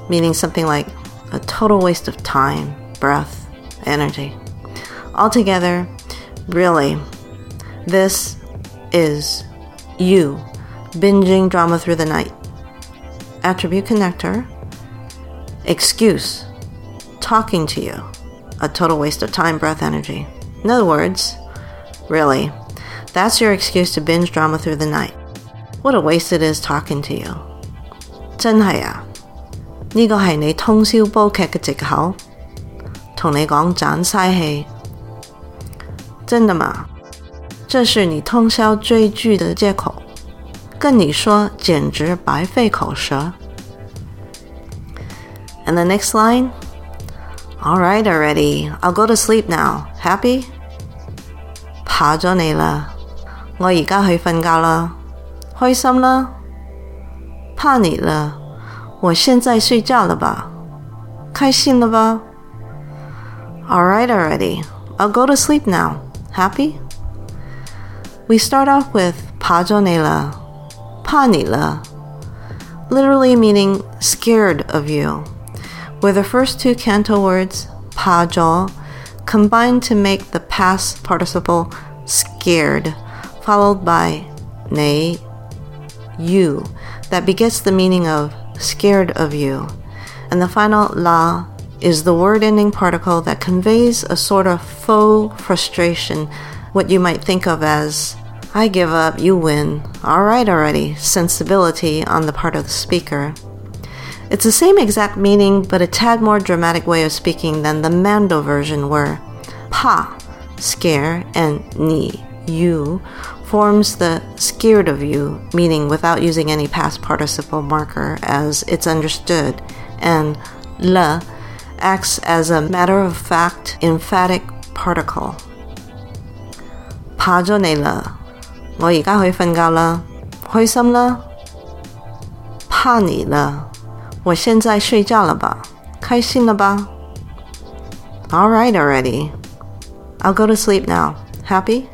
meaning something like a total waste of time, breath, energy. Altogether, Really, this is you binging drama through the night. Attribute connector, excuse, talking to you, a total waste of time, breath, energy. In other words, really, that's your excuse to binge drama through the night. What a waste it is talking to you. 真係呀，呢個係你通宵煲劇嘅藉口。同你講盞嘥氣。真的嗎？這是你通宵追劇的藉口。跟你說簡直白費口舌。 And the next line, all right already, I'll go to sleep now. Happy? 怕咗你啦，我而家去瞓覺啦，開心啦，怕你啦，我現在睡覺了吧，開心了吧。 All right already, I'll go to sleep now. Happy? We start off with 怕咗你啦, 怕你啦, literally meaning scared of you, where the first two Kanto words 怕咗 combine to make the past participle scared, followed by ne, you, that begets the meaning of scared of you. And the final la is the word-ending particle that conveys a sort of faux frustration, what you might think of as, I give up, you win, all right already, sensibility on the part of the speaker. It's the same exact meaning, but a tad more dramatic way of speaking than the Mando version where pa, scare, and ni, you, forms the scared of you, meaning without using any past participle marker as it's understood, and le acts as a matter-of-fact, emphatic particle. 怕咗你啦，我而家去瞓覺啦，開心啦，怕你啦，我現在睡覺了吧，開心了吧。 All right already, I'll go to sleep now. Happy?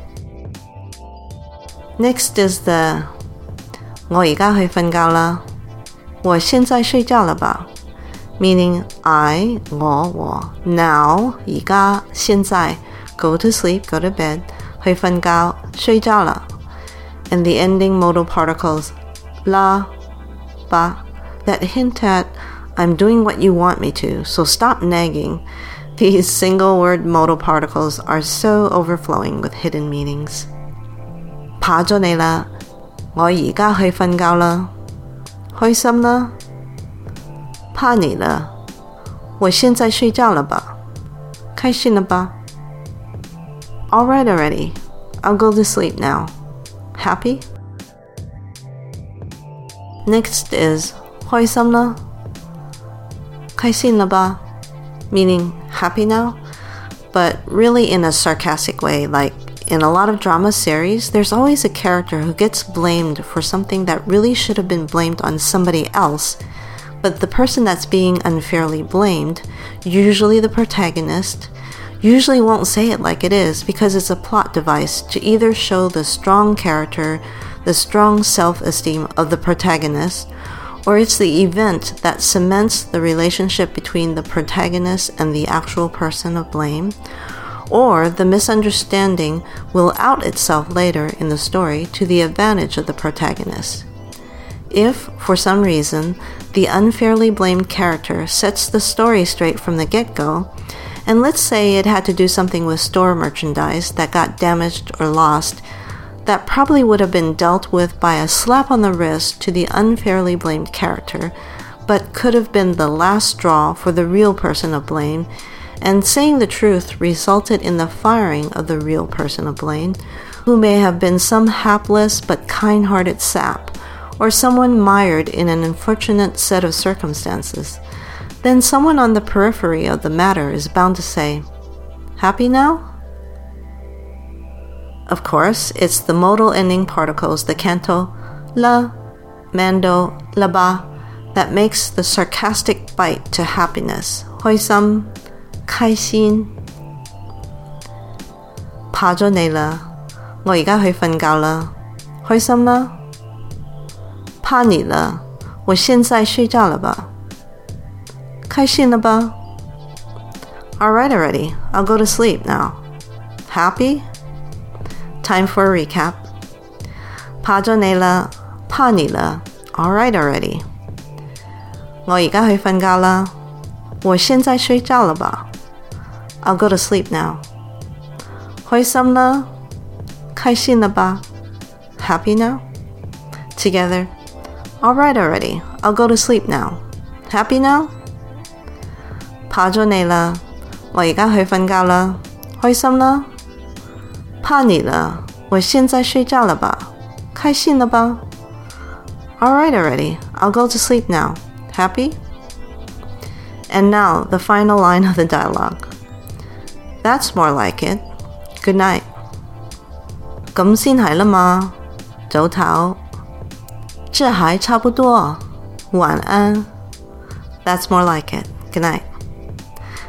Next is the 我而家去瞓覺啦，我現在睡覺了吧 meaning I, 我我 now, 而家 現在 go to sleep, go to bed, 去瞓覺 睡覺了 and the ending modal particles la, ba that hint at I'm doing what you want me to, so stop nagging. These single word modal particles are so overflowing with hidden meanings. 怕咗你啦，我而家去瞓覺啦，開心啦，怕你啦，我現在睡覺了吧，開心了吧。 All right already, I'll go to sleep now. Happy? Next is 開心啦，開心了吧 meaning happy now, but really in a sarcastic way, like in a lot of drama series, there's always a character who gets blamed for something that really should have been blamed on somebody else, but the person that's being unfairly blamed, usually the protagonist, usually won't say it like it is because it's a plot device to either show the strong character, the strong self-esteem of the protagonist, or it's the event that cements the relationship between the protagonist and the actual person of blame, or the misunderstanding will out itself later in the story to the advantage of the protagonist. If, for some reason, the unfairly blamed character sets the story straight from the get-go, and let's say it had to do something with store merchandise that got damaged or lost, that probably would have been dealt with by a slap on the wrist to the unfairly blamed character, but could have been the last straw for the real person of blame, and saying the truth resulted in the firing of the real person of blame, who may have been some hapless but kind-hearted sap, or someone mired in an unfortunate set of circumstances. Then someone on the periphery of the matter is bound to say, happy now? Of course, it's the modal ending particles, the Kanto la, mando, laba, that makes the sarcastic bite to happiness. 開心, 開心. 怕咗你啦，我而家去瞓覺啦，開心啦。 怕你啦，我現在睡覺了吧。 開心了吧。 All right already, I'll go to sleep now. Happy? time for a recap.怕咗你啦, 怕你啦, alright already. 我而家去瞓覺啦, 我現在睡覺了吧? I'll go to sleep now. 開心啦, 開心了吧? Happy now? Together. Alright already, I'll go to sleep now. Happy now? 怕咗你啦, 我而家去瞓覺啦, 開心啦? 怕你了, 我現在睡覺了吧? 開心了吧? Alright already, I'll go to sleep now. Happy? And now, the final line of the dialogue. That's more like it. Good night. 咁先係啦嘛, 早唞. 這還差不多, 晚安. That's more like it. Good night.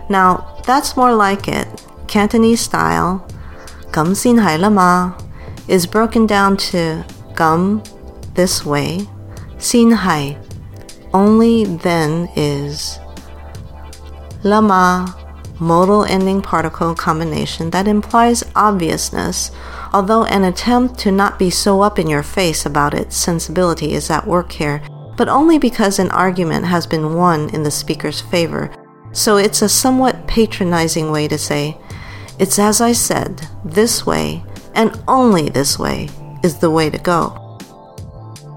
Now, that's more like it, Cantonese style. 咁先係啦嘛 is broken down to 咁 this way, 先係 only then is 啦嘛 modal ending particle combination that implies obviousness, although an attempt to not be so up in your face about its sensibility is at work here, but only because an argument has been won in the speaker's favor. So it's a somewhat patronizing way to say, it's as I said, this way, and only this way, is the way to go.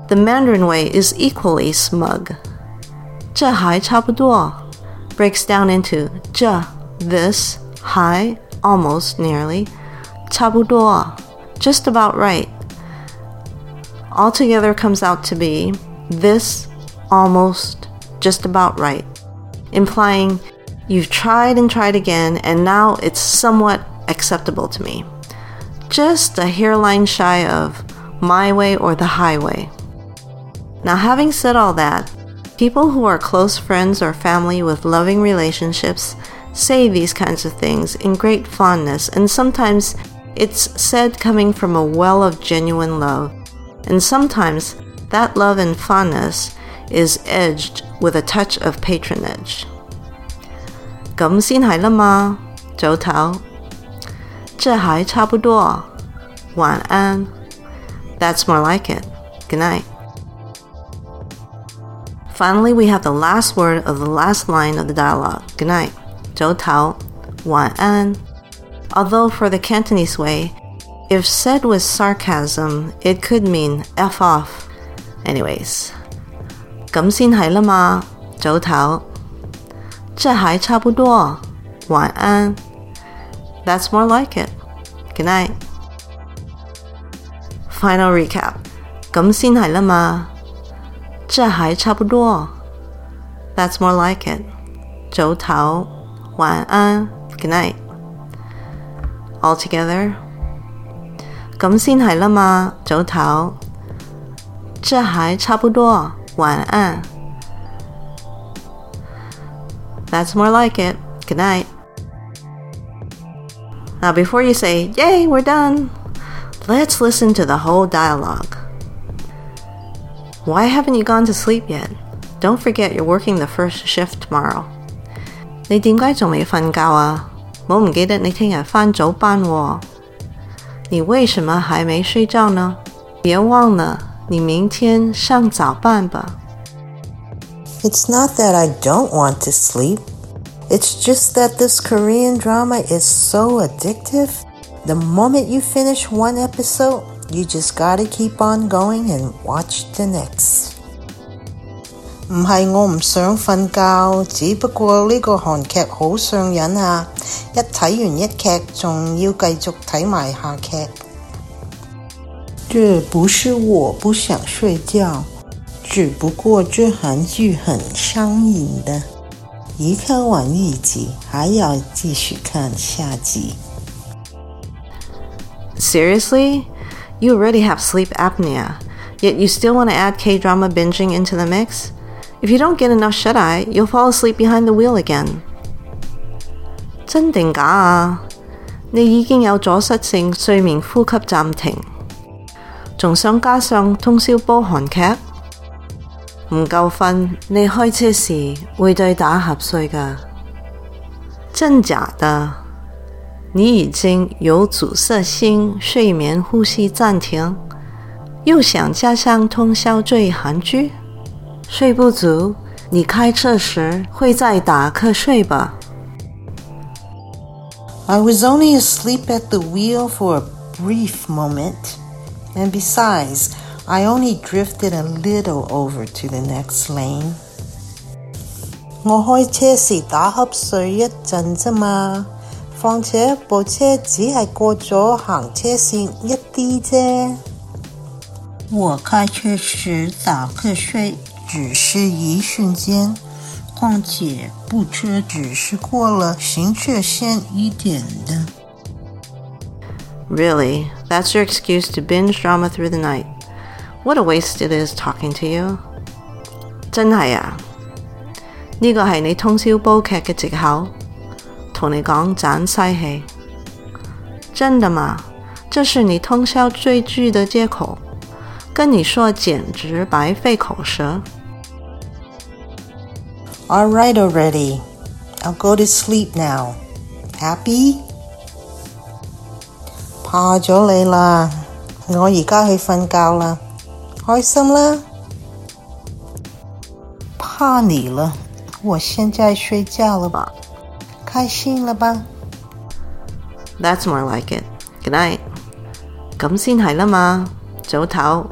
The Mandarin way is equally smug. 这还差不多 breaks down into 这, this, 还, almost, nearly, 差不多, just about right. Altogether comes out to be this, almost, just about right, implying you've tried and tried again, and now it's somewhat acceptable to me. Just a hairline shy of my way or the highway. Now, having said all that, people who are close friends or family with loving relationships say these kinds of things in great fondness, and sometimes it's said coming from a well of genuine love, and sometimes that love and fondness is edged with a touch of patronage. 咁先係啦嘛 早唞 這還差不多 晚安 That's more like it. Good night. Finally, we have the last word of the last line of the dialogue. Good night. 早唞 晚安 Although for the Cantonese way, if said with sarcasm, it could mean F off. Anyways. 咁先係啦嘛 早唞 这还差不多 晚安 That's more like it. Good night. Final recap. 咁先係啦嘛 这还差不多 That's more like it. 早唞 晚安 Good night. All together. 咁先係啦嘛 早唞 这还差不多 晚安 That's more like it. Good night. Now, before you say, yay, we're done, let's listen to the whole dialogue. Why haven't you gone to sleep yet? Don't forget you're working the first shift tomorrow. 你點解仲未瞓覺啊? 冇唔記得你聽日返早班喎。 你為什麼還沒睡覺呢? 別忘了你明天上早班吧。 It's not that I don't want to sleep. It's just that this Korean drama is so addictive. The moment you finish one episode, you just gotta keep on going and watch the next. 唔係我唔想瞓覺， 只不過呢個韓劇好上癮啊， 一睇完一劇仲要繼續睇埋下劇。 這不是我不想睡覺， 只不過這韓劇很上癮的。 一看完一集，还要继续看下集. Seriously? You already have sleep apnea, yet you still want to add K-drama binging into the mix? If you don't get enough shut-eye, you'll fall asleep behind the wheel again. 真定假啊？ 你已經有阻塞性睡眠呼吸暫停， 仲想加上通宵煲韓劇？ 唔夠瞓，你開車時會對打瞌睡㗎。真假的？你已经有阻塞性睡眠呼吸暂停，又想加上通宵追韩剧？睡不足，你开车时会再打瞌睡吧？ I was only asleep at the wheel for a brief moment, and besides, I only drifted a little over to the next lane. 我開車時打瞌睡一陣啫嘛，況且部車只係過咗行車線一啲啫。我開車時打瞌睡只是一瞬間，况且部车只是过了行车线一点的。Really? That's your excuse to binge drama through the night. What a waste it is talking to you. 真係啊，呢個係你通宵煲劇嘅藉口，同你講盞嘥氣。真的嗎？這是你通宵追劇的借口，跟你說簡直白費口舌。All right already. I'll go to sleep now. Happy? 怕咗你啦，我而家去瞓覺啦，開心啦。怕你了，我現在睡覺了吧，開心了吧。That's more like it. Good night. 咁先係啦嘛，早唞，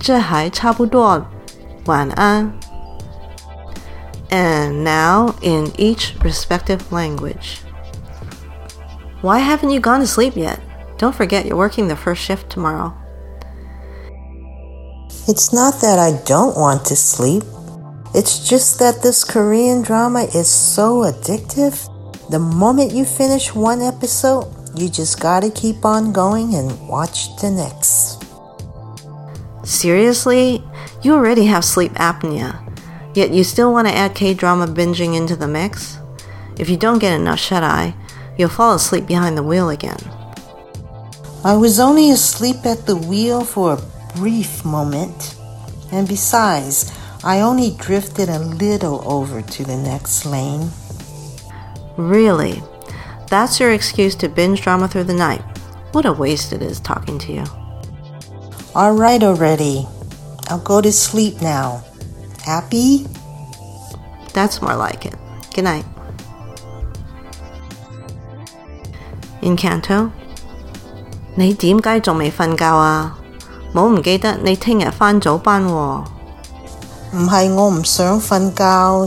這還差不多，晚安。And now in each respective language. Why haven't you gone to sleep yet? Don't forget you're working the first shift tomorrow. It's not that I don't want to sleep. It's just that this Korean drama is so addictive. The moment you finish one episode, you just gotta keep on going and watch the next. Seriously? You already have sleep apnea.Yet you still want to add K-drama binging into the mix? If you don't get enough shut-eye, you'll fall asleep behind the wheel again. I was only asleep at the wheel for a brief moment. And besides, I only drifted a little over to the next lane. Really? That's your excuse to binge drama through the night. What a waste it is talking to you. All right already. I'll go to sleep now.Happy? That's more like it. Good night. In Canto, 你點解仲未瞓覺啊？冇唔記得你聽日返早班喎。唔係我唔想瞓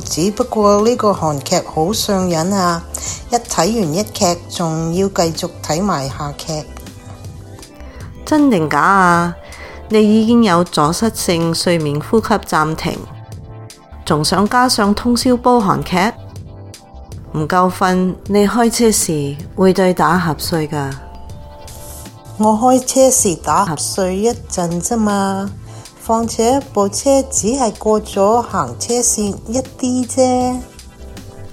覺，只不過呢個韓劇好上癮啊！一睇完一劇，仲要繼續睇埋下劇。真定假啊？你已經有阻塞性睡眠呼吸暫停。仲想加上通宵煲韓劇？唔夠瞓，你開車時會對打瞌睡㗎。我開車時打瞌睡一陣啫嘛，況且部車只係過咗行車線一啲啫。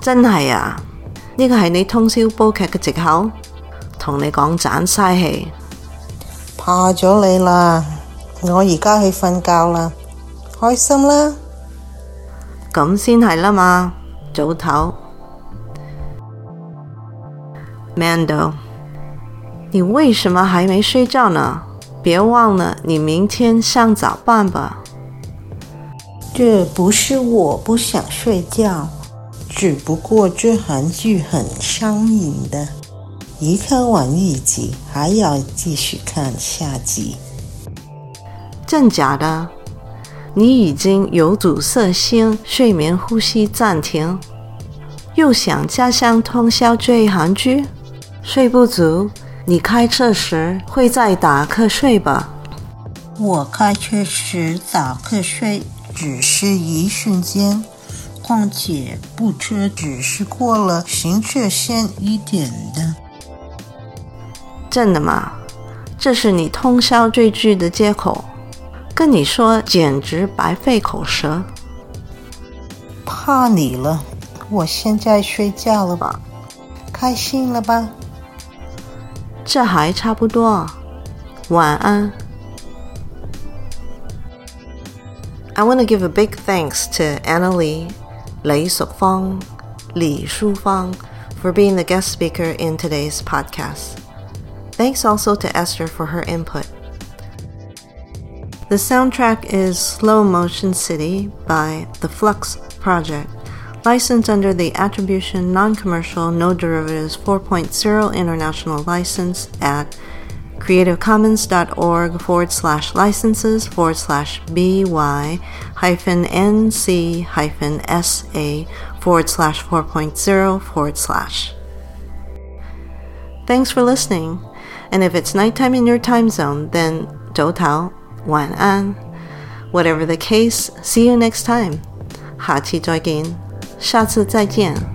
真係啊，呢個係你通宵煲劇嘅藉口，同你講盞嘥氣。怕咗你啦，我而家去瞓覺啦，開心啦。咁先係啦嘛，早唞。Mando， 你为什么还没睡觉呢？别忘了你明天上早班吧。这不是我不想睡觉，只不过这韩剧很上瘾的，一看完一集还要继续看下集。真假的？你已经有阻塞性睡眠呼吸暂停，又想加上通宵追韩剧？睡不足，你开车时会再打瞌睡吧？我开车时打瞌睡只是一瞬间，况且部车只是过了行车线一点的。真的吗？这是你通宵追剧的借口。跟你說簡直白費口舌。怕你了，我現在睡覺了吧，開心了吧。這還差不多，晚安。I want to give a big thanks to Anna Lee, Lé Sok Fong, Li Su Fong for being the guest speaker in today's podcast. Thanks also to Esther for her input. The soundtrack is Slow Motion City by The Flux Project, licensed under the Attribution Non-Commercial No Derivatives four point oh International License at creativecommons.org forward slash licenses forward slash by hyphen nc hyphen sa forward slash 4.0 forward slash. Thanks for listening, and if it's nighttime in your time zone, then zhou tao, wan an. Whatever the case, see you next time. 下期再见，下次再见。